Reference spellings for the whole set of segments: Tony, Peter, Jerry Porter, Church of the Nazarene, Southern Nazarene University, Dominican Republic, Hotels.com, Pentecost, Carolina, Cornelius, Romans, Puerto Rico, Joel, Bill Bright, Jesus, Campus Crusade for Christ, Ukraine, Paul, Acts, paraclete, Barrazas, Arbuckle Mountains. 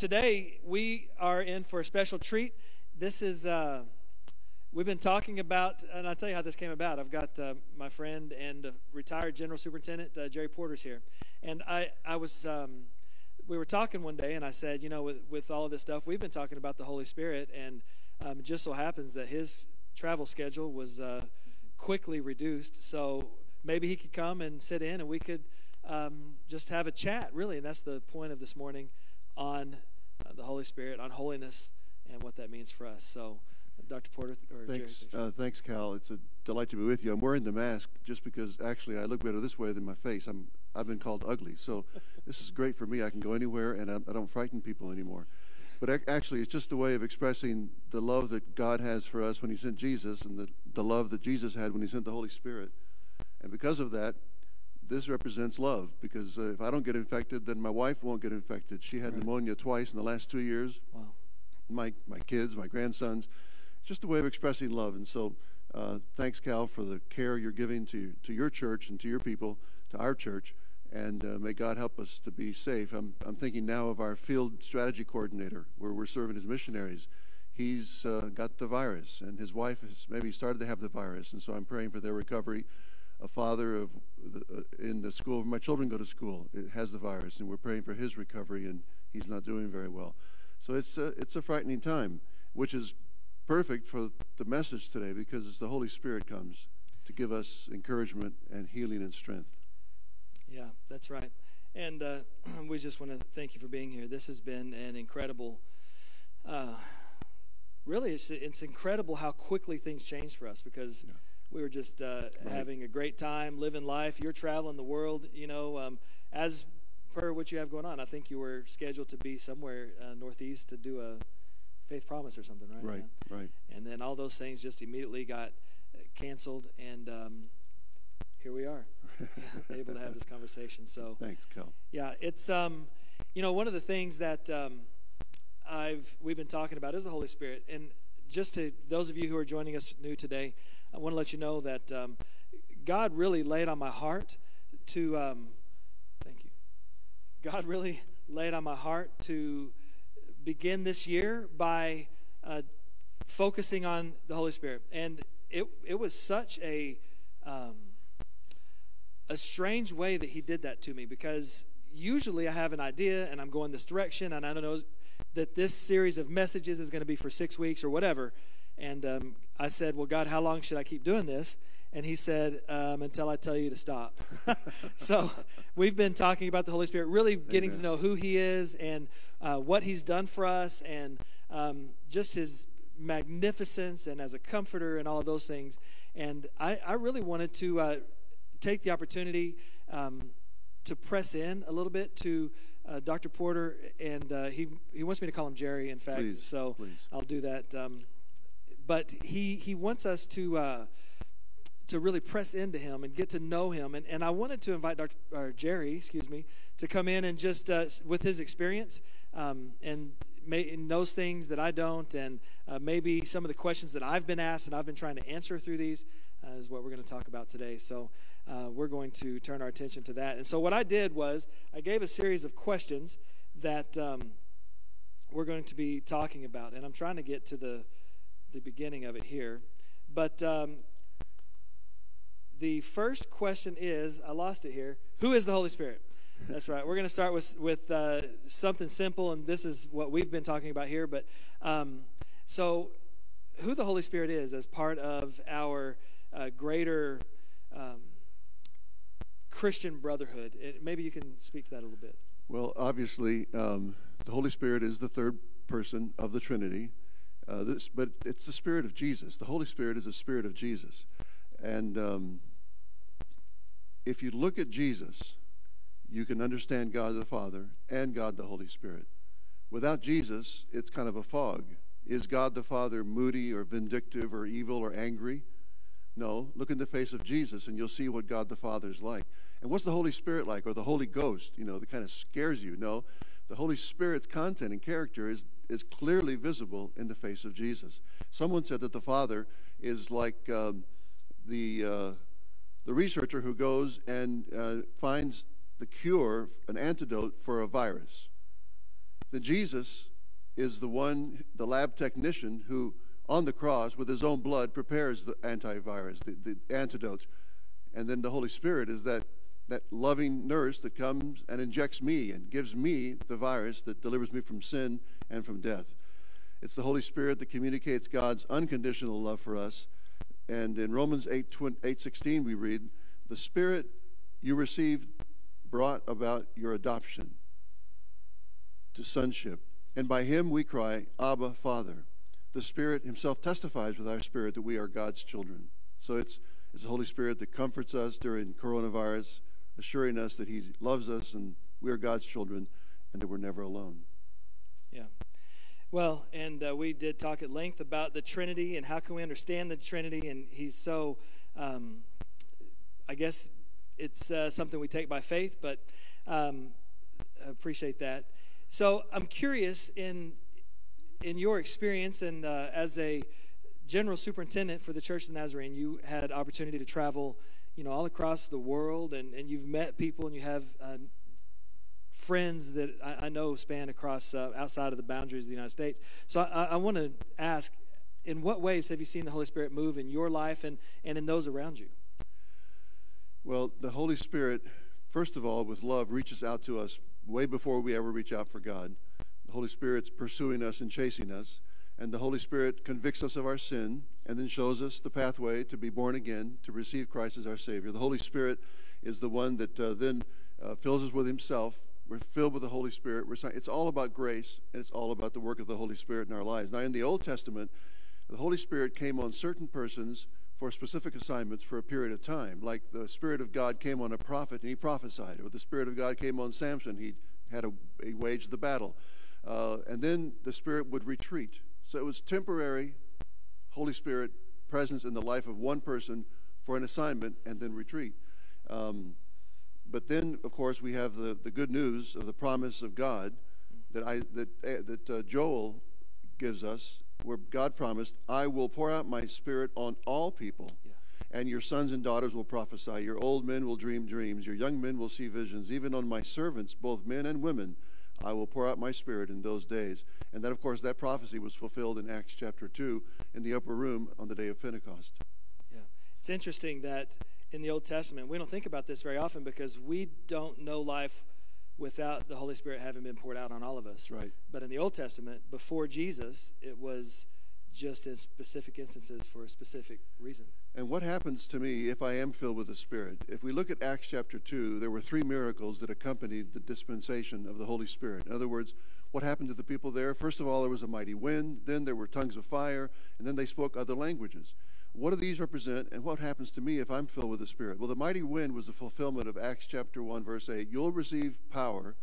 Today, we are in for a special treat. This is, we've been talking about, and I'll tell you how this came about. I've got my friend and retired General Superintendent Jerry Porter's here. And we were talking one day, and I said, you know, with all of this stuff, we've been talking about the Holy Spirit, and it just so happens that his travel schedule was quickly reduced, so maybe he could come and sit in, and we could just have a chat, really. And that's the point of this morning, on the Holy Spirit, on holiness, and what that means for us. So, Dr. Porter, or thanks, Jerry. Thanks, Cal. It's a delight to be with you. I'm wearing the mask just because, actually, I look better this way than my face. I've been called ugly, so this is great for me. I can go anywhere, and I don't frighten people anymore. But actually, it's just a way of expressing the love that God has for us when he sent Jesus, and the love that Jesus had when he sent the Holy Spirit. And because of that, this represents love, because if I don't get infected, then my wife won't get infected. She had pneumonia twice in the last 2 years. Wow. My kids, my grandsons. It's just a way of expressing love. And so thanks, Cal, for the care you're giving to your church and to your people, to our church. And may God help us to be safe. I'm thinking now of our field strategy coordinator, where we're serving as missionaries. He's got the virus, and his wife has maybe started to have the virus. And so I'm praying for their recovery. A father of in the school where my children go to school, it has the virus, and we're praying for his recovery, and he's not doing very well. So it's a frightening time, which is perfect for the message today, because the Holy Spirit comes to give us encouragement and healing and strength. Yeah, that's right. And we just want to thank you for being here. This has been an incredible really, it's incredible how quickly things change for us, because yeah. We were just having a great time, living life. You're traveling the world, you know, as per what you have going on. I think you were scheduled to be somewhere northeast to do a faith promise or something, right? Right, yeah. Right. And then all those things just immediately got canceled, and here we are, able to have this conversation. So thanks, Cal. Yeah, it's you know, one of the things that we've been talking about is the Holy Spirit. And just to those of you who are joining us new today, I want to let you know that God really laid on my heart to, thank you. God really laid on my heart to begin this year by focusing on the Holy Spirit. And it was such a strange way that he did that to me, because usually I have an idea and I'm going this direction, and I don't know that this series of messages is going to be for 6 weeks or whatever. And I said, well, God, how long should I keep doing this? And he said, until I tell you to stop. So we've been talking about the Holy Spirit, really getting Amen. To know who he is, and what he's done for us, and just his magnificence, and as a comforter, and all of those things. And I really wanted to take the opportunity to press in a little bit to Dr. Porter. And he wants me to call him Jerry, in fact. Please, so please. I'll do that. But he wants us to really press into him and get to know him. And I wanted to invite Jerry, to come in and just with his experience and knows things that I don't, and maybe some of the questions that I've been asked and I've been trying to answer through these is what we're going to talk about today. So we're going to turn our attention to that. And so what I did was I gave a series of questions that we're going to be talking about. And I'm trying to get to the beginning of it here, but the first question is, I lost it here, who is the Holy Spirit? That's right. We're going to start with something simple, and this is what we've been talking about here. But so who the Holy Spirit is as part of our greater Christian brotherhood, and maybe you can speak to that a little bit. Well, obviously the Holy Spirit is the third person of the Trinity. But it's the Spirit of Jesus. The Holy Spirit is the Spirit of Jesus. And if you look at Jesus, you can understand God the Father and God the Holy Spirit. Without Jesus, it's kind of a fog. Is God the Father moody or vindictive or evil or angry? No. Look in the face of Jesus, and you'll see what God the Father is like. And what's the Holy Spirit like, or the Holy Ghost, you know, that kind of scares you? No. The Holy Spirit's content and character is clearly visible in the face of Jesus. Someone said that the Father is like the researcher who goes and finds the cure, an antidote for a virus. that Jesus is the one, the lab technician, who on the cross with his own blood prepares the antivirus, the antidote. And then the Holy Spirit is that loving nurse that comes and injects me and gives me the virus that delivers me from sin and from death. It's the Holy Spirit that communicates God's unconditional love for us. And in Romans 8:16 we read, "The Spirit you received brought about your adoption to sonship, and by him we cry, Abba, Father. The Spirit himself testifies with our spirit that we are God's children." So it's the Holy Spirit that comforts us during coronavirus, assuring us that he loves us and we are God's children and that we're never alone. Yeah. Well, and we did talk at length about the Trinity and how can we understand the Trinity, and he's so, I guess it's something we take by faith, but I appreciate that. So I'm curious, in your experience and as a general superintendent for the Church of the Nazarene, you had opportunity to travel, you know, all across the world, and you've met people and you have friends that I know span across outside of the boundaries of the United States. So I want to ask, in what ways have you seen the Holy Spirit move in your life and in those around you? Well, the Holy Spirit, first of all, with love, reaches out to us way before we ever reach out for God. The Holy Spirit's pursuing us and chasing us, and the Holy Spirit convicts us of our sin and then shows us the pathway to be born again, to receive Christ as our Savior. The Holy Spirit is the one that then fills us with himself. We're filled with the Holy Spirit. It's all about grace, and it's all about the work of the Holy Spirit in our lives. Now, in the Old Testament, the Holy Spirit came on certain persons for specific assignments for a period of time, like the Spirit of God came on a prophet and he prophesied, or the Spirit of God came on Samson, he had he waged the battle, and then the Spirit would retreat. So it was temporary Holy Spirit presence in the life of one person for an assignment and then retreat. But then, of course, we have the good news of the promise of God that Joel gives us, where God promised, "I will pour out my Spirit on all people, and your sons and daughters will prophesy, your old men will dream dreams, your young men will see visions, even on my servants, both men and women, I will pour out my Spirit in those days." And then, of course, that prophecy was fulfilled in Acts chapter 2 in the upper room on the day of Pentecost. Yeah, it's interesting that in the Old Testament, we don't think about this very often because we don't know life without the Holy Spirit having been poured out on all of us. Right. But in the Old Testament, before Jesus, it was just in specific instances for a specific reason. And what happens to me if I am filled with the Spirit? If we look at Acts chapter 2, there were 3 miracles that accompanied the dispensation of the Holy Spirit. In other words, what happened to the people there? First of all, there was a mighty wind, then there were tongues of fire, and then they spoke other languages. What do these represent, and what happens to me if I'm filled with the Spirit? Well, the mighty wind was the fulfillment of Acts chapter 1, verse 8. You'll receive power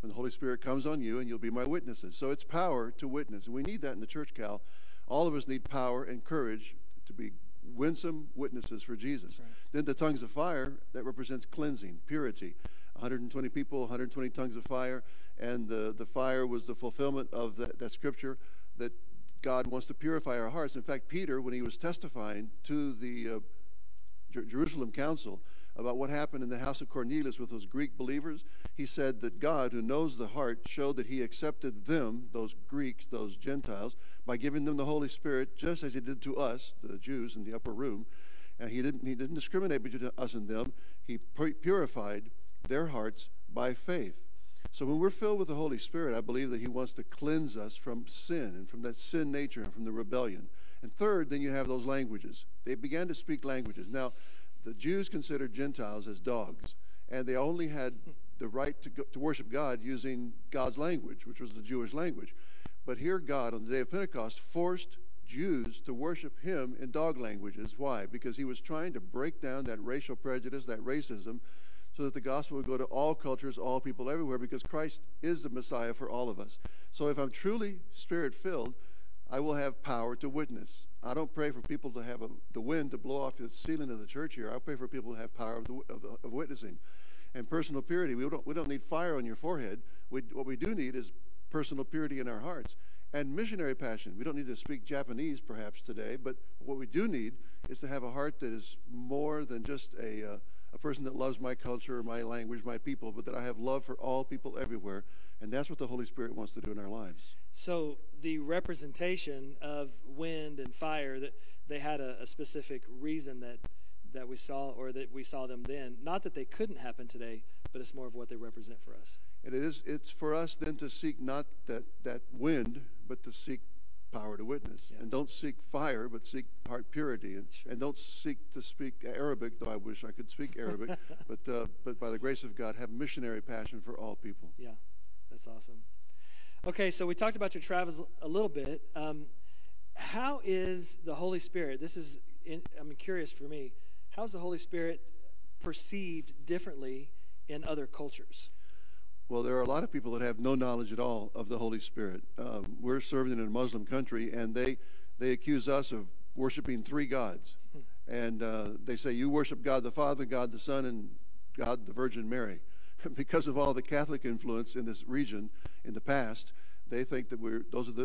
when the Holy Spirit comes on you, and you'll be my witnesses. So it's power to witness, and we need that in the church, Cal. All of us need power and courage to be winsome witnesses for Jesus. Right. Then the tongues of fire, that represents cleansing, purity. 120 people, 120 tongues of fire, and the fire was the fulfillment of that scripture that God wants to purify our hearts. In fact, Peter, when he was testifying to the Jerusalem Council about what happened in the house of Cornelius with those Greek believers, he said that God, who knows the heart, showed that he accepted them, those Greeks, those Gentiles, by giving them the Holy Spirit, just as he did to us, the Jews, in the upper room. And he didn't discriminate between us and them. He purified their hearts by faith. So when we're filled with the Holy Spirit, I believe that he wants to cleanse us from sin and from that sin nature and from the rebellion. And third, then you have those languages. They began to speak languages. Now, the Jews considered Gentiles as dogs, and they only had the right to worship God using God's language, which was the Jewish language. But here God, on the day of Pentecost, forced Jews to worship him in dog languages. Why? Because he was trying to break down that racial prejudice, that racism, so that the gospel would go to all cultures, all people, everywhere, because Christ is the Messiah for all of us. So if I'm truly Spirit-filled, I will have power to witness. I don't pray for people to have the wind to blow off the ceiling of the church here. I pray for people to have power of witnessing. And personal purity, we don't need fire on your forehead. What we do need is personal purity in our hearts. And missionary passion. We don't need to speak Japanese, perhaps, today, but what we do need is to have a heart that is more than just a a person that loves my culture, my language, my people, but that I have love for all people everywhere. And that's what the Holy Spirit wants to do in our lives. So the representation of wind and fire, that they had a specific reason that we saw, or that we saw them then. Not that they couldn't happen today, but it's more of what they represent for us. And it's for us then to seek not that wind, but to seek power to witness. Yeah. And don't seek fire, but seek heart purity. And, sure. And don't seek to speak Arabic, though I wish I could speak Arabic. but by the grace of God, have missionary passion for all people. Yeah, that's awesome. Okay, so we talked about your travels a little bit. How is the Holy Spirit? This is, I'm curious for me. How's the Holy Spirit perceived differently in other cultures? Well, there are a lot of people that have no knowledge at all of the Holy Spirit. We're serving in a Muslim country, and they accuse us of worshiping three gods. And they say, you worship God the Father, God the Son, and God the Virgin Mary. Because of all the Catholic influence in this region in the past, they think that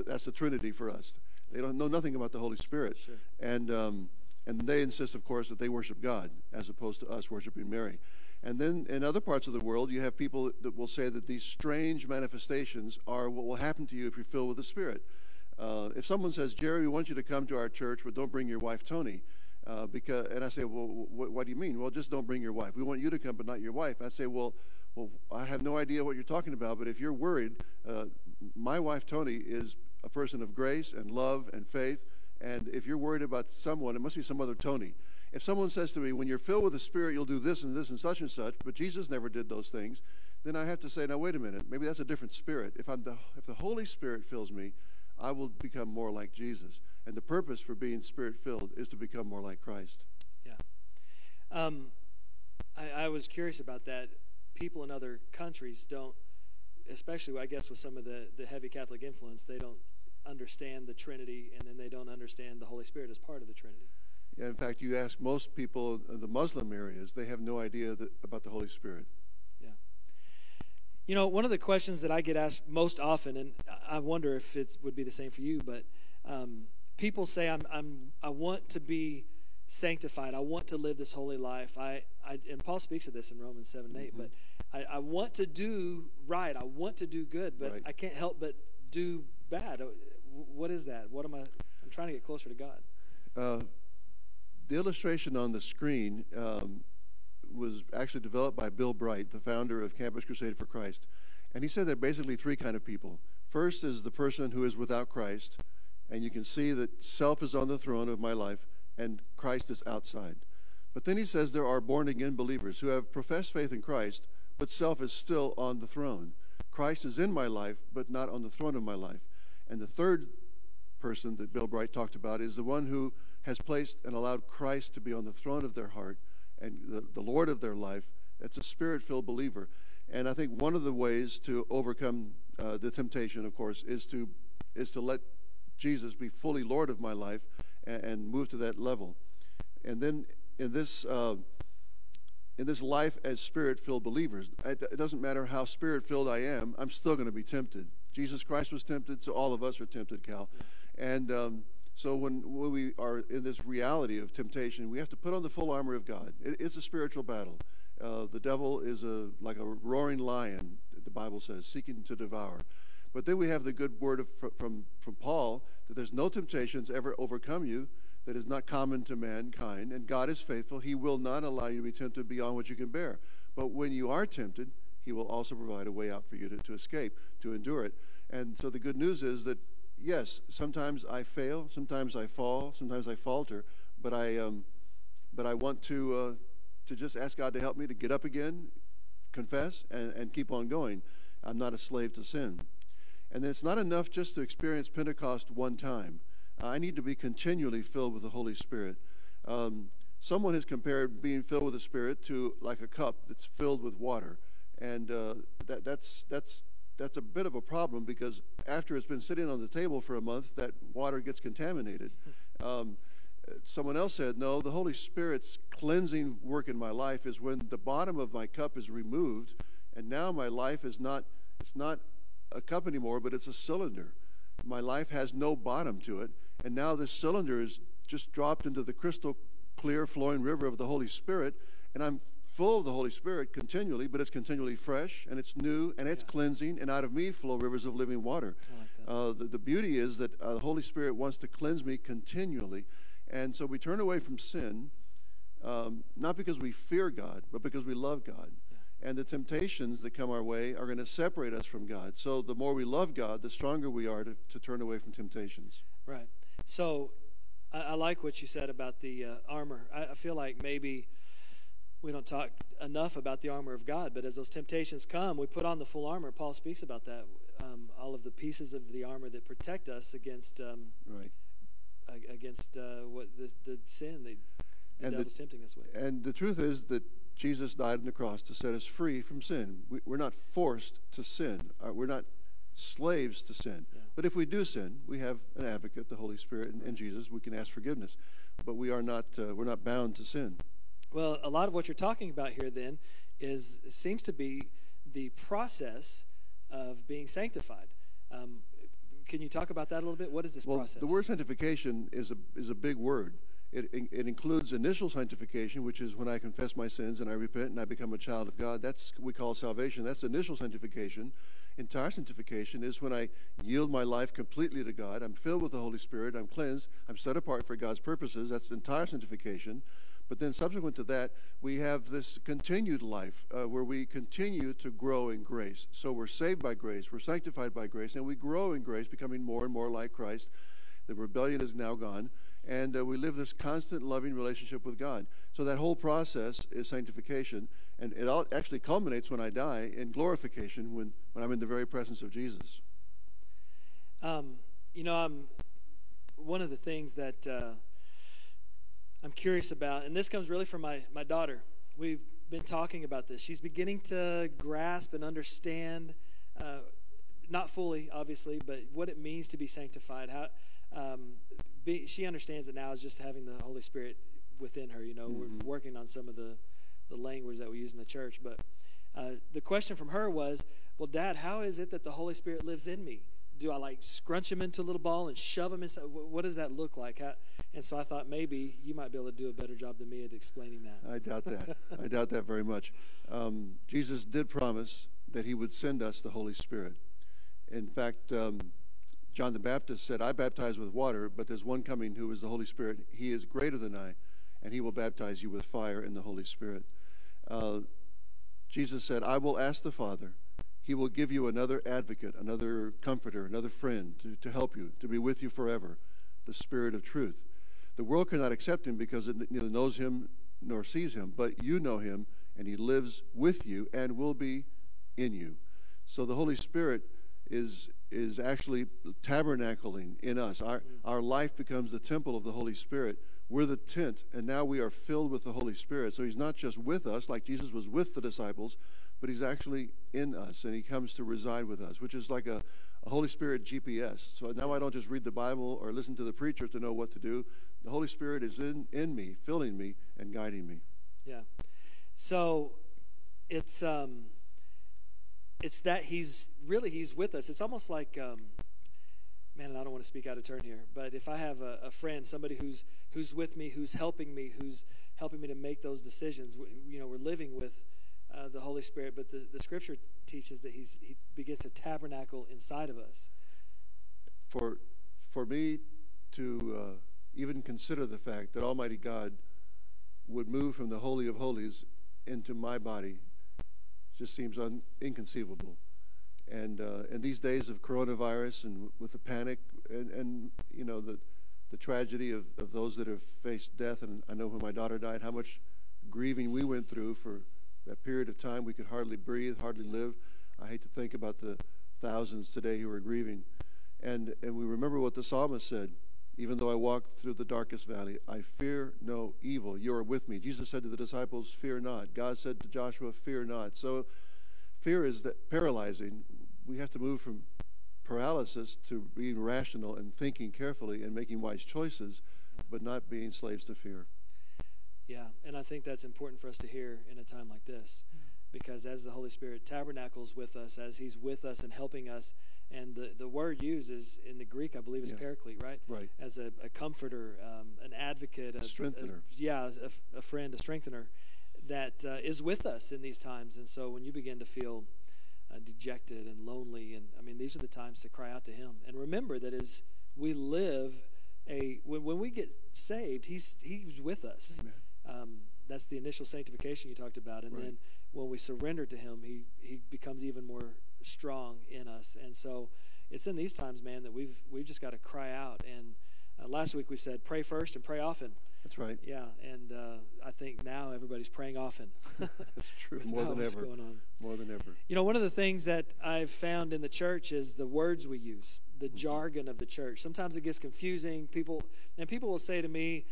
that's the Trinity for us. They don't know nothing about the Holy Spirit. Sure. And they insist, of course, that they worship God as opposed to us worshiping Mary. And then in other parts of the world, you have people that will say that these strange manifestations are what will happen to you if you're filled with the Spirit. If someone says, Jerry, we want you to come to our church, but don't bring your wife, Tony. And I say, well, what do you mean? Well, just don't bring your wife. We want you to come, but not your wife. And I say, well, I have no idea what you're talking about, but if you're worried, my wife, Tony, is a person of grace and love and faith. And if you're worried about someone, it must be some other Tony. If someone says to me, when you're filled with the Spirit, you'll do this and this and such, but Jesus never did those things, then I have to say, now, wait a minute, maybe that's a different spirit. If the Holy Spirit fills me, I will become more like Jesus. And the purpose for being Spirit-filled is to become more like Christ. Yeah. I was curious about that. People in other countries don't, especially, I guess, with some of the heavy Catholic influence, they don't understand the Trinity, and then they don't understand the Holy Spirit as part of the Trinity. Yeah, in fact, you ask most people in the Muslim areas, they have no idea about the Holy Spirit. Yeah. You know, one of the questions that I get asked most often, and I wonder if it would be the same for you, but people say, I want to be sanctified. I want to live this holy life. And Paul speaks of this in Romans 7 and 8, but I want to do right. I want to do good, but right. I can't help but do bad. What is that? What am I? I'm trying to get closer to God. The illustration on the screen was actually developed by Bill Bright, the founder of Campus Crusade for Christ. And he said there are basically three kinds of people. First is the person who is without Christ, and you can see that self is on the throne of my life, and Christ is outside. But then he says there are born-again believers who have professed faith in Christ, but self is still on the throne. Christ is in my life, but not on the throne of my life. And the third person that Bill Bright talked about is the one who has placed and allowed Christ to be on the throne of their heart and the Lord of their life. It's a Spirit-filled believer. And I think one of the ways to overcome the temptation, of course, is to let Jesus be fully Lord of my life and move to that level. And then in this life as Spirit-filled believers, it doesn't matter how Spirit-filled I am, I'm still going to be tempted. Jesus Christ was tempted, so all of us are tempted, Cal. And so when we are in this reality of temptation, we have to put on the full armor of God. It's a spiritual battle. The devil is like a roaring lion, the Bible says, seeking to devour. But then we have the good word from Paul that there's no temptations ever overcome you that is not common to mankind, and God is faithful. He will not allow you to be tempted beyond what you can bear. But when you are tempted, He will also provide a way out for you to escape, to endure it. And so the good news is that, yes, sometimes I fail, sometimes I fall, sometimes I falter, but I want to just ask God to help me to get up again, confess, and keep on going. I'm not a slave to sin. And it's not enough just to experience Pentecost one time. I need to be continually filled with the Holy Spirit. Someone has compared being filled with the Spirit to like a cup that's filled with water. And that's a bit of a problem because after it's been sitting on the table for a month, that water gets contaminated. Someone else said, no, the Holy Spirit's cleansing work in my life is when the bottom of my cup is removed, and now my life is not a cup anymore, but it's a cylinder. My life has no bottom to it, and now this cylinder is just dropped into the crystal clear flowing river of the Holy Spirit, and I'm full of the Holy Spirit continually, but it's continually fresh, and it's new, and it's cleansing, and out of me flow rivers of living water. I like that. The beauty is that the Holy Spirit wants to cleanse me continually, and so we turn away from sin, not because we fear God, but because we love God. And the temptations that come our way are going to separate us from God. So the more we love God, the stronger we are to turn away from temptations. Right. So I like what you said about the armor. I feel like maybe we don't talk enough about the armor of God, but as those temptations come, we put on the full armor. Paul speaks about that, all of the pieces of the armor that protect us against the sin that the devil's tempting us with. And the truth is that Jesus died on the cross to set us free from sin. We're not forced to sin. We're not slaves to sin. Yeah. But if we do sin, we have an advocate, the Holy Spirit, and Jesus. We can ask forgiveness. But we are not, we're not bound to sin. Well, a lot of what you're talking about here then is seems to be the process of being sanctified. Can you talk about that a little bit? What is this process? The word sanctification is a big word. It includes initial sanctification, which is when I confess my sins and I repent and I become a child of God. That's what we call salvation. That's initial sanctification. Entire sanctification is when I yield my life completely to God. I'm filled with the Holy Spirit. I'm cleansed. I'm set apart for God's purposes. That's entire sanctification. But then subsequent to that, we have this continued life where we continue to grow in grace. So we're saved by grace. We're sanctified by grace. And we grow in grace, becoming more and more like Christ. The rebellion is now gone. And we live this constant, loving relationship with God. So that whole process is sanctification. And it all actually culminates when I die in glorification, when I'm in the very presence of Jesus. One of the things that I'm curious about, and this comes really from my daughter. We've been talking about this. She's beginning to grasp and understand, not fully, obviously, but what it means to be sanctified, how... she understands it now as just having the Holy Spirit within her. You know, we're working on some of the language that we use in the church. But the question from her was, well, Dad, how is it that the Holy Spirit lives in me? Do I, like, scrunch him into a little ball and shove him inside? What does that look like? And so I thought maybe you might be able to do a better job than me at explaining that. I doubt that. I doubt that very much. Jesus did promise that he would send us the Holy Spirit. In fact... John the Baptist said, I baptize with water, but there's one coming who is the Holy Spirit. He is greater than I, and he will baptize you with fire and the Holy Spirit. Jesus said, I will ask the Father. He will give you another advocate, another comforter, another friend to help you, to be with you forever, the Spirit of truth. The world cannot accept him because it neither knows him nor sees him, but you know him, and he lives with you and will be in you. So the Holy Spirit is actually tabernacling in us. Our life becomes the temple of the Holy Spirit. We're the tent, and now we are filled with the Holy Spirit. So he's not just with us, like Jesus was with the disciples, but he's actually in us, and he comes to reside with us, which is like a Holy Spirit GPS. So now I don't just read the Bible or listen to the preacher to know what to do. The Holy Spirit is in me, filling me, and guiding me. Yeah. So it's that he's with us. It's almost like, and I don't want to speak out of turn here, but if I have a friend, somebody who's with me, who's helping me to make those decisions, we're living with the Holy Spirit, but the Scripture teaches that he begins to tabernacle inside of us. For me to even consider the fact that Almighty God would move from the Holy of Holies into my body just seems inconceivable. And in these days of coronavirus and with the panic and the tragedy of those that have faced death, and I know when my daughter died, how much grieving we went through for that period of time. We could hardly breathe, hardly live. I hate to think about the thousands today who are grieving. And we remember what the psalmist said, even though I walk through the darkest valley, I fear no evil. You are with me. Jesus said to the disciples, fear not. God said to Joshua, fear not. So fear is paralyzing. We have to move from paralysis to being rational and thinking carefully and making wise choices, but not being slaves to fear. Yeah, and I think that's important for us to hear in a time like this, because as the Holy Spirit tabernacles with us, as he's with us and helping us, and the word used is, in the Greek, I believe, is paraclete, right? Right. As a comforter, an advocate. A strengthener. A friend, a strengthener. that is with us in these times. And so when you begin to feel dejected and lonely, and I mean, these are the times to cry out to him. And remember that as we live, when we get saved, he's with us. That's the initial sanctification you talked about. And then when we surrender to him, he becomes even more strong in us. And so it's in these times, man, that we've just got to cry out. And last week we said, pray first and pray often. That's right. Yeah, and I think now everybody's praying often. That's true. More than ever. Going on. More than ever. You know, one of the things that I've found in the church is the words we use, the jargon of the church. Sometimes it gets confusing. People will say to me,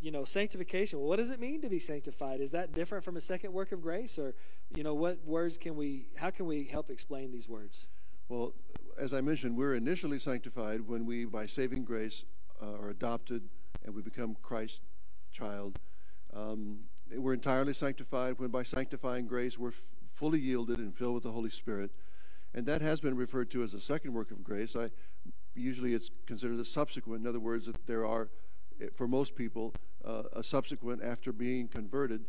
you know, sanctification. Well, what does it mean to be sanctified? Is that different from a second work of grace? Or, you know, what words can we? How can we help explain these words? Well, as I mentioned, we're initially sanctified when we, by saving grace, are adopted and we become Christ's child. We're entirely sanctified when by sanctifying grace we're fully yielded and filled with the Holy Spirit. And that has been referred to as a second work of grace. Usually it's considered a subsequent. In other words, that there are, for most people, a subsequent after being converted,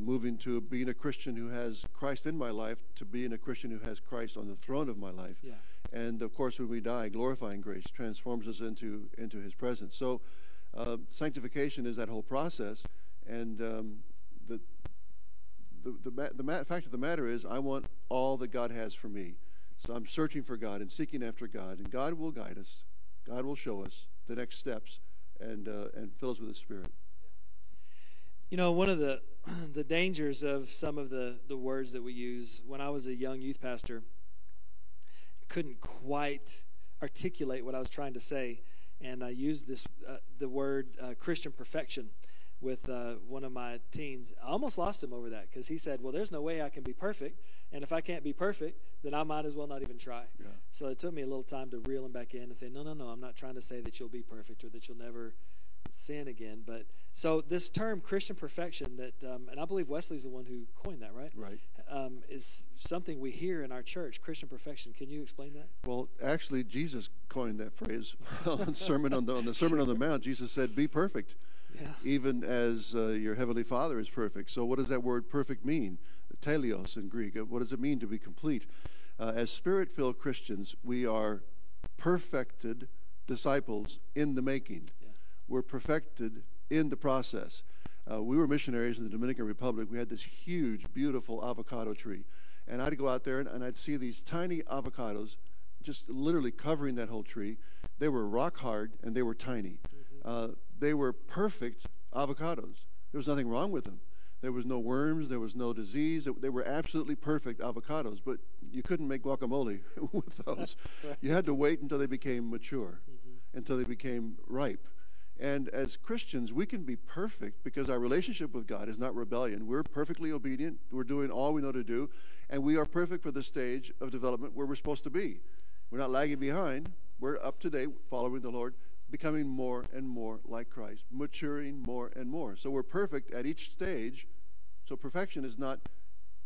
moving to being a Christian who has Christ in my life, to being a Christian who has Christ on the throne of my life. Yeah. And, of course, when we die, glorifying grace transforms us into his presence. So sanctification is that whole process. And the fact of the matter is, I want all that God has for me. So I'm searching for God and seeking after God. And God will guide us. God will show us the next steps and fill us with his Spirit. You know, one of the dangers of some of the words that we use, when I was a young youth pastor, couldn't quite articulate what I was trying to say, and I used this the word Christian perfection with one of my teens. I almost lost him over that, because he said, well, there's no way I can be perfect, and if I can't be perfect, then I might as well not even try. Yeah. So it took me a little time to reel him back in and say, no, I'm not trying to say that you'll be perfect or that you'll never sin again. But so this term Christian perfection that and I believe Wesley's the one who coined that, right is something we hear in our church. Christian perfection. Can you explain that? Well, actually, Jesus coined that phrase on Sermon on the Mount. Jesus said, be perfect, even as your heavenly Father is perfect. So what does that word perfect mean? Telios in Greek. What does it mean to be complete? As Spirit-filled Christians, we are perfected disciples in the making. We're perfected in the process. We were missionaries in the Dominican Republic. We had this huge, beautiful avocado tree. And I'd go out there and I'd see these tiny avocados just literally covering that whole tree. They were rock hard and they were tiny. They were perfect avocados. There was nothing wrong with them. There was no worms. There was no disease. They were absolutely perfect avocados. But you couldn't make guacamole with those. You had to wait until they became mature, until they became ripe. And as Christians, we can be perfect because our relationship with God is not rebellion. We're perfectly obedient. We're doing all we know to do. And we are perfect for the stage of development where we're supposed to be. We're not lagging behind. We're up to date, following the Lord, becoming more and more like Christ, maturing more and more. So we're perfect at each stage. So perfection is not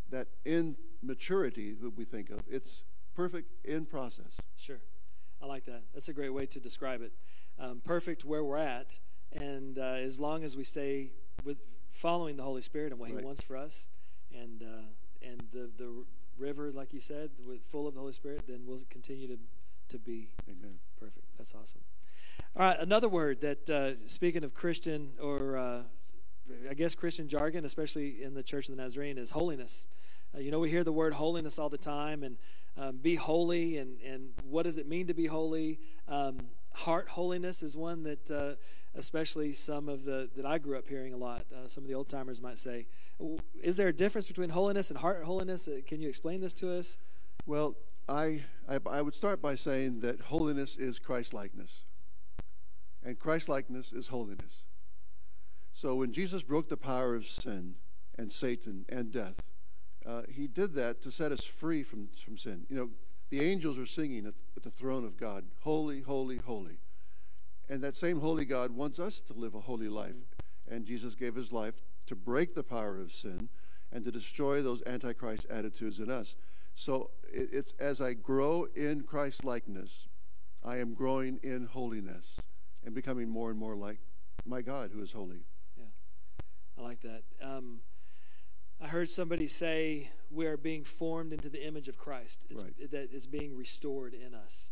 that immaturity that we think of. It's perfect in process. Sure. I like that. That's a great way to describe it. Perfect where we're at, and as long as we stay with following the Holy Spirit and what he wants for us, and the river, like you said, full of the Holy Spirit, then we'll continue to be perfect. That's awesome. All right, another word that, speaking of Christian, or I guess Christian jargon, especially in the Church of the Nazarene, is holiness. You know, we hear the word holiness all the time, and be holy, and what does it mean to be holy? Heart holiness is one that especially some of that I grew up hearing a lot. Some of the old timers might say, is there a difference between holiness and heart holiness? Can you explain this to us? Well, I would start by saying that holiness is Christ-likeness, and Christ-likeness is holiness. So when Jesus broke the power of sin and Satan and death, he did that to set us free from sin. You know, the angels are singing at the throne of God, holy, holy, holy. And that same holy God wants us to live a holy life. And Jesus gave his life to break the power of sin and to destroy those antichrist attitudes in us. So it's as I grow in Christ likeness, I am growing in holiness and becoming more and more like my God, who is holy. Yeah, I like that. I heard somebody say we are being formed into the image of Christ. It's, right. That is being restored in us.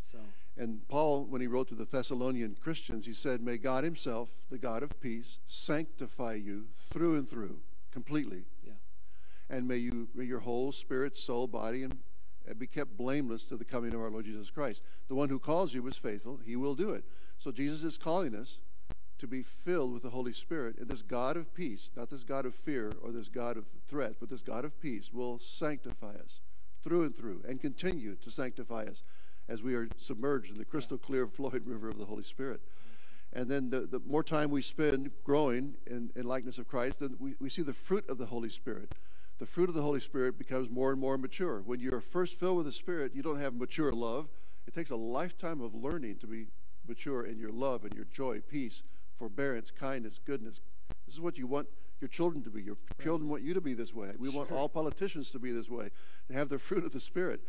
So. And Paul, when he wrote to the Thessalonian Christians, he said, may God himself, the God of peace, sanctify you through and through, completely. Yeah. And may your whole spirit, soul, body, and be kept blameless to the coming of our Lord Jesus Christ. The one who calls you is faithful. He will do it. So Jesus is calling us to be filled with the Holy Spirit. And this God of peace, not this God of fear or this God of threat, but this God of peace will sanctify us through and through and continue to sanctify us as we are submerged in the crystal clear Floyd River of the Holy Spirit. And then the more time we spend growing in likeness of Christ, then we see the fruit of the Holy Spirit. The fruit of the Holy Spirit becomes more and more mature. When you're first filled with the Spirit, you don't have mature love. It takes a lifetime of learning to be mature in your love and your joy, peace, forbearance, kindness, goodness. This is what you want your children to be. Your children want you to be this way. We want all politicians to be this way, to have the fruit of the Spirit.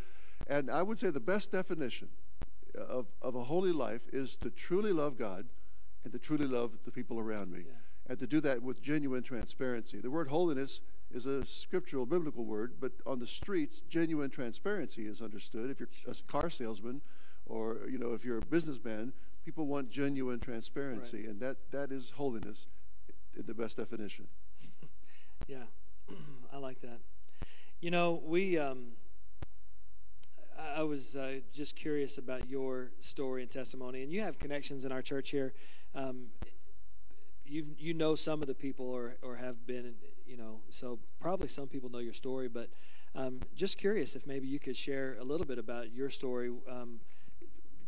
And I would say the best definition of a holy life is to truly love God and to truly love the people around me, and to do that with genuine transparency. The word holiness is a scriptural, biblical word, but on the streets, genuine transparency is understood. If you're a car salesman, or you know, if you're a businessman, people want genuine transparency, and that is holiness in the best definition. Yeah, I like that. You know, we... I was just curious about your story and testimony, and you have connections in our church here. You know some of the people, or have been, you know, so probably some people know your story, but just curious if maybe you could share a little bit about your story,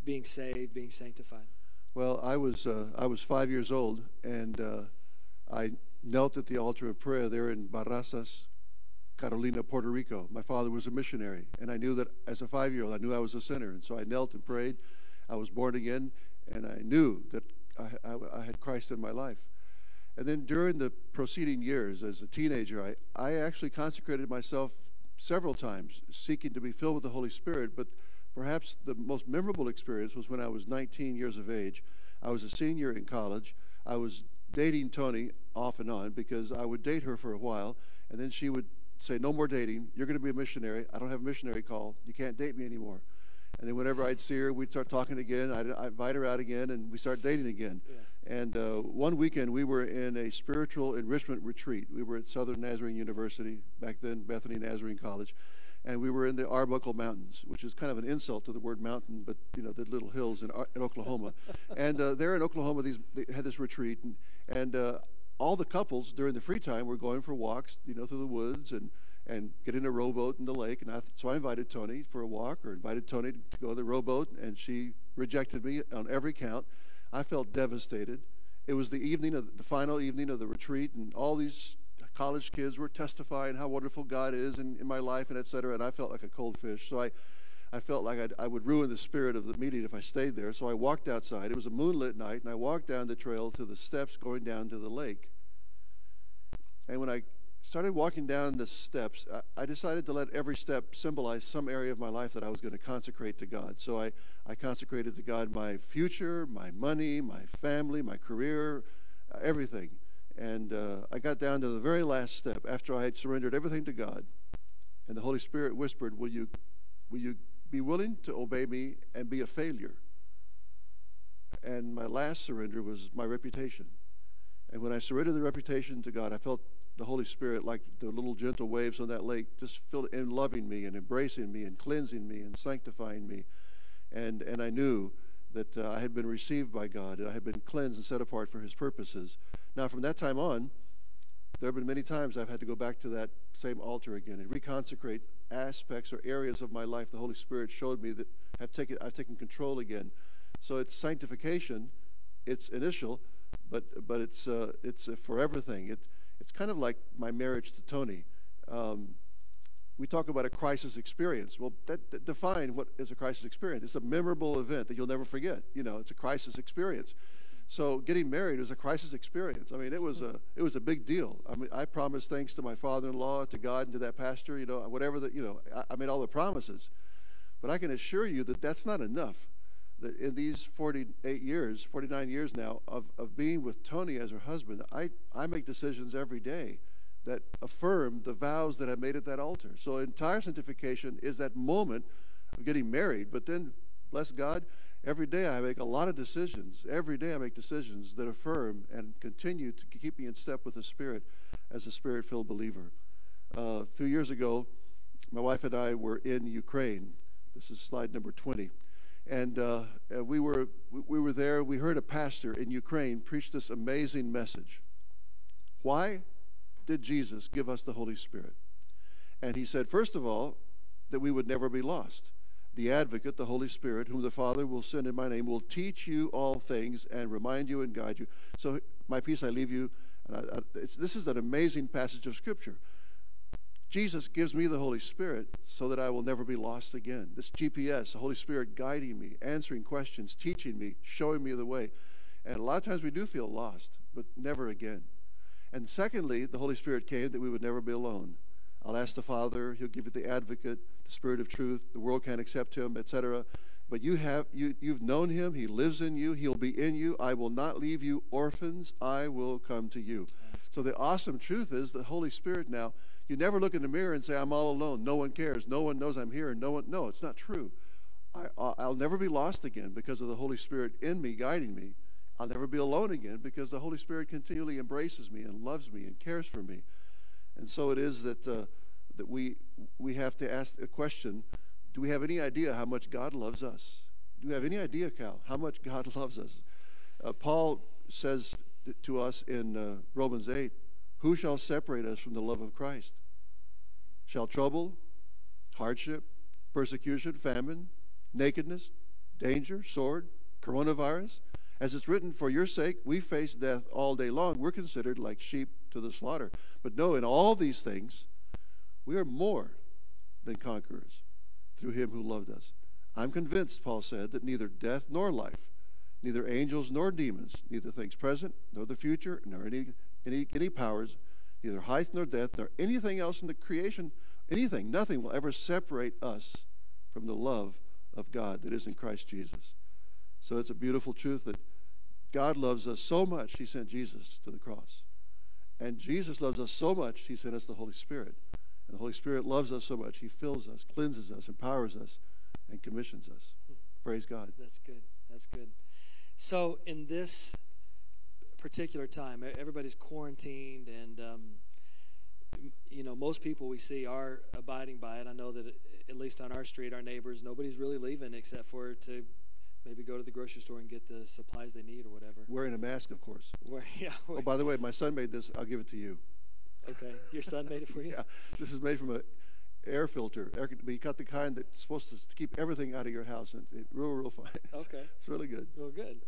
being saved, being sanctified. Well, I was 5 years old, and I knelt at the altar of prayer there in Barrazas, Carolina, Puerto Rico. My father was a missionary, and I knew that as a 5-year-old, I knew I was a sinner, and so I knelt and prayed. I was born again, and I knew that I had Christ in my life. And then during the preceding years as a teenager, I actually consecrated myself several times, seeking to be filled with the Holy Spirit, but perhaps the most memorable experience was when I was 19 years of age. I was a senior in college. I was dating Tony off and on because I would date her for a while, and then she would say, no more dating, you're going to be a missionary, I don't have a missionary call, you can't date me anymore. And then whenever I'd see her, we'd start talking again, I'd invite her out again, and we start dating again. Yeah. And one weekend, we were in a spiritual enrichment retreat. We were at Southern Nazarene University, back then Bethany Nazarene College, and we were in the Arbuckle Mountains, which is kind of an insult to the word mountain, but you know, the little hills in Oklahoma. And there in Oklahoma, they had this retreat, and all the couples during the free time were going for walks, you know, through the woods and getting a rowboat in the lake. And so I invited Tony for a walk, or invited Tony to go to the rowboat, and she rejected me on every count. I felt devastated. It was the evening of the final evening of the retreat, and all these college kids were testifying how wonderful God is in my life, and et cetera, and I felt like a cold fish. So I felt like I would ruin the spirit of the meeting if I stayed there. So I walked outside. It was a moonlit night, and I walked down the trail to the steps going down to the lake. And when I started walking down the steps, I decided to let every step symbolize some area of my life that I was going to consecrate to God. So I consecrated to God my future, my money, my family, my career, everything. And I got down to the very last step after I had surrendered everything to God. And the Holy Spirit whispered, will you be willing to obey me and be a failure? And my last surrender was my reputation. And when I surrendered the reputation to God, I felt the Holy Spirit, like the little gentle waves on that lake, just filled in, loving me and embracing me and cleansing me and sanctifying me. And I knew that I had been received by God, and I had been cleansed and set apart for his purposes. Now, from that time on, there have been many times I've had to go back to that same altar again and reconsecrate aspects or areas of my life the Holy Spirit showed me that I've taken control again. So it's sanctification, it's initial, but it's a forever thing. It's kind of like my marriage to Tony. We talk about a crisis experience. Well, that define what is a crisis experience. It's a memorable event that you'll never forget. You know, it's a crisis experience. So getting married was a crisis experience. I mean, it was a big deal. I mean, I promised things to my father-in-law, to God, and to that pastor, you know, whatever that, you know, I made all the promises. But I can assure you that that's not enough. That in these 49 years now of being with Tony as her husband, I make decisions every day that affirmed the vows that I made at that altar. So entire sanctification is that moment of getting married. But then, bless God, every day I make a lot of decisions. Every day I make decisions that affirm and continue to keep me in step with the Spirit as a Spirit-filled believer. A few years ago, my wife and I were in Ukraine. This is slide number 20. And we were there. We heard a pastor in Ukraine preach this amazing message. Why did Jesus give us the Holy Spirit? And he said, first of all, that we would never be lost. The advocate, the Holy Spirit, whom the Father will send in my name, will teach you all things and remind you and guide you. So my peace I leave you. And this is an amazing passage of Scripture. Jesus gives me the Holy Spirit so that I will never be lost again. This GPS, the Holy Spirit guiding me, answering questions, teaching me, showing me the way. And a lot of times we do feel lost, but never again. And secondly, the Holy Spirit came that we would never be alone. I'll ask the Father, he'll give you the advocate, the Spirit of truth, the world can't accept him, etc. But you've known him, he lives in you, he'll be in you. I will not leave you orphans, I will come to you. So the awesome truth is the Holy Spirit now, you never look in the mirror and say, I'm all alone. No one cares. No one knows I'm here. And no, it's not true. I'll never be lost again because of the Holy Spirit in me, guiding me. I'll never be alone again because the Holy Spirit continually embraces me and loves me and cares for me. And so it is that we have to ask the question, do we have any idea how much God loves us? Do you have any idea, Cal, how much God loves us? Paul says to us in Romans 8, who shall separate us from the love of Christ? Shall trouble, hardship, persecution, famine, nakedness, danger, sword, coronavirus? As it's written, for your sake we face death all day long. We're considered like sheep to the slaughter. But no, in all these things, we are more than conquerors through him who loved us. I'm convinced, Paul said, that neither death nor life, neither angels nor demons, neither things present nor the future, nor any powers, neither height nor depth, nor anything else in the creation, nothing will ever separate us from the love of God that is in Christ Jesus. So it's a beautiful truth that God loves us so much, he sent Jesus to the cross. And Jesus loves us so much, he sent us the Holy Spirit. And the Holy Spirit loves us so much, he fills us, cleanses us, empowers us, and commissions us. Praise God. That's good. That's good. So in this particular time, everybody's quarantined, and you know, most people we see are abiding by it. I know that at least on our street, our neighbors, nobody's really leaving except for to maybe go to the grocery store and get the supplies they need or whatever. Wearing a mask, of course. Oh, by the way, my son made this. I'll give it to you. Okay, your son made it for you? Yeah, this is made from an air filter. You cut the kind that's supposed to keep everything out of your house, and it's real fine. Okay. It's really good. Real good.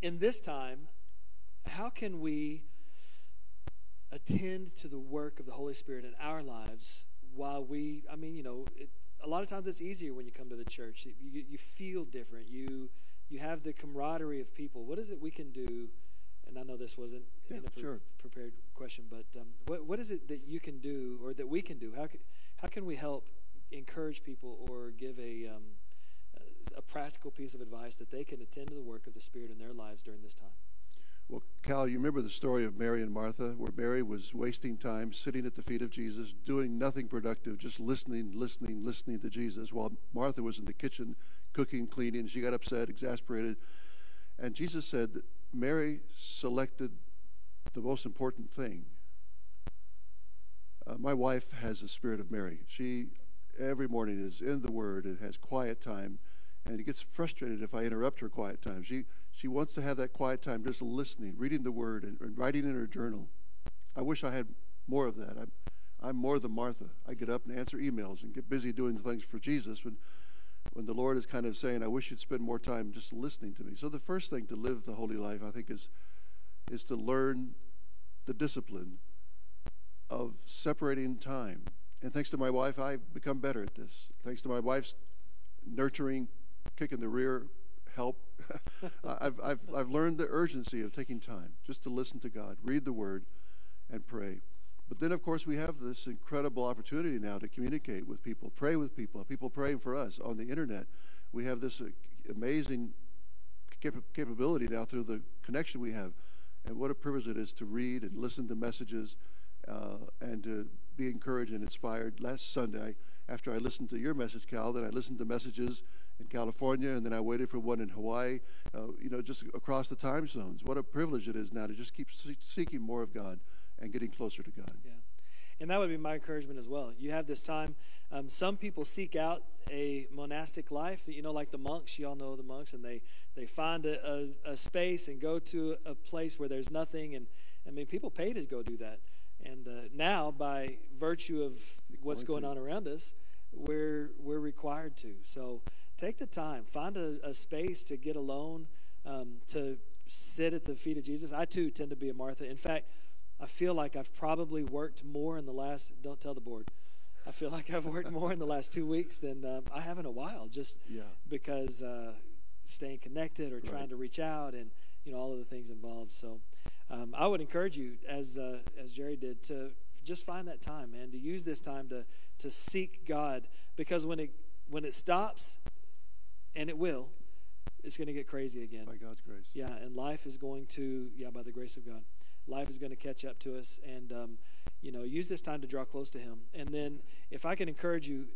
In this time, how can we attend to the work of the Holy Spirit in our lives while we, I mean, you know, a lot of times it's easier when you come to the church. You feel different. You have the camaraderie of people. What is it we can do? And I know this wasn't prepared question, but what is it that you can do or that we can do? How can we help encourage people or give a practical piece of advice that they can attend to the work of the Spirit in their lives during this time? Well, Cal, you remember the story of Mary and Martha, where Mary was wasting time sitting at the feet of Jesus, doing nothing productive, just listening to Jesus, while Martha was in the kitchen cooking, cleaning. She got upset, exasperated. And Jesus said that Mary selected the most important thing. My wife has the spirit of Mary. She, every morning, is in the Word and has quiet time. And it gets frustrated if I interrupt her quiet time. She wants to have that quiet time just listening, reading the Word, and writing in her journal. I wish I had more of that. I'm more than Martha. I get up and answer emails and get busy doing things for Jesus when the Lord is kind of saying, I wish you'd spend more time just listening to me. So the first thing to live the holy life, I think, is to learn the discipline of separating time. And thanks to my wife, I've become better at this. Thanks to my wife's nurturing, kick in the rear, help. I've learned the urgency of taking time just to listen to God, read the Word, and pray. But then, of course, we have this incredible opportunity now to communicate with people, pray with people, people praying for us on the internet. We have this amazing capability now through the connection we have. And what a privilege it is to read and listen to messages and to be encouraged and inspired. Last Sunday, after I listened to your message, Cal, then I listened to messages in California, and then I waited for one in Hawaii, you know, just across the time zones. What a privilege it is now to just keep seeking more of God and getting closer to God. Yeah. And that would be my encouragement as well. You have this time. Some people seek out a monastic life, you know, like the monks. You all know the monks, and they find a space and go to a place where there's nothing. And, I mean, people pay to go do that. And now, by virtue of what's going on around us, we're required to. So take the time. Find a space to get alone, to sit at the feet of Jesus. I, too, tend to be a Martha. In fact, I feel like I've probably worked more in the last, don't tell the board, I feel like I've worked more in the last 2 weeks than I have in a while, just because staying connected or trying to reach out and, you know, all of the things involved. So I would encourage you, as Jerry did, to just find that time, man, to use this time to seek God, because when it stops, and it will, it's going to get crazy again. By God's grace. Yeah, and life is going to, by the grace of God. Life is going to catch up to us, and, you know, use this time to draw close to Him. And then if I can encourage you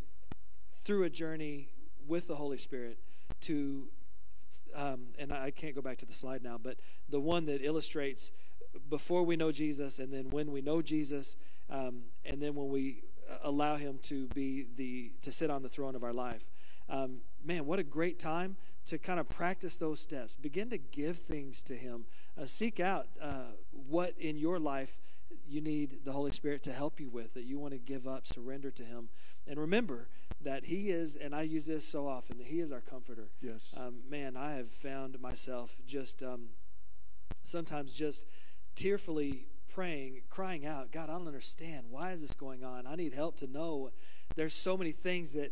through a journey with the Holy Spirit to, and I can't go back to the slide now, but the one that illustrates before we know Jesus and then when we know Jesus, and then when we allow Him to be to sit on the throne of our life. Man, what a great time to kind of practice those steps. Begin to give things to Him. Seek out what in your life you need the Holy Spirit to help you with, that you want to give up, surrender to Him. And remember that He is, and I use this so often, that He is our comforter. Yes. Man, I have found myself just sometimes just tearfully praying, crying out, God, I don't understand. Why is this going on? I need help to know. There's so many things that,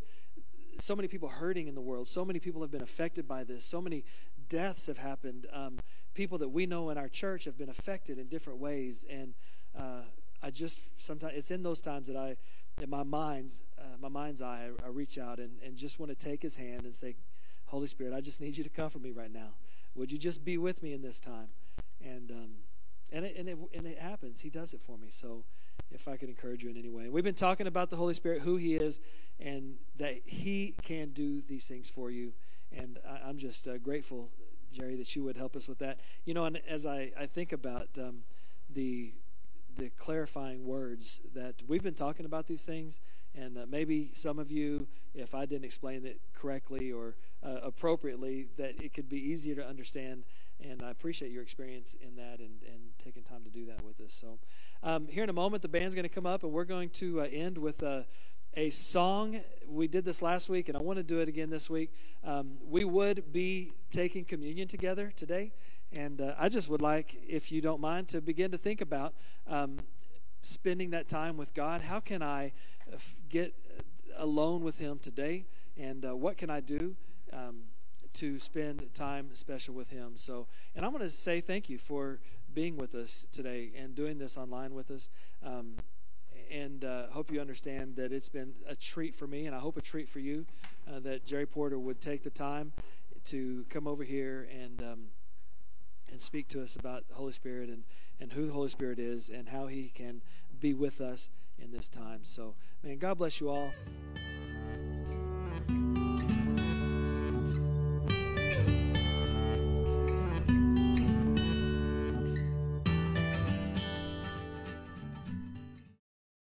so many people hurting in the world. So many people have been affected by this. So many deaths have happened. People that we know in our church have been affected in different ways. And I just sometimes, it's in those times that I, in my mind's eye, I reach out and just want to take His hand and say, Holy Spirit, I just need you to comfort me right now. Would you just be with me in this time? And it happens. He does it for me. So if I could encourage you in any way. We've been talking about the Holy Spirit, who He is, and that He can do these things for you. And I'm just grateful, Jerry, that you would help us with that. You know, and as I think about the clarifying words that we've been talking about these things, and maybe some of you, if I didn't explain it correctly or appropriately, that it could be easier to understand. And I appreciate your experience in that and taking time to do that with us. So here in a moment, the band's going to come up, and we're going to end with a song. We did this last week, and I want to do it again this week. We would be taking communion together today. And I just would like, if you don't mind, to begin to think about spending that time with God. How can I get alone with Him today? And what can I do to spend time special with Him? So, and I want to say thank you for being with us today and doing this online with us. And hope you understand that it's been a treat for me, and I hope a treat for you, that Jerry Porter would take the time to come over here and speak to us about the Holy Spirit and who the Holy Spirit is and how He can be with us in this time. So, man, God bless you all.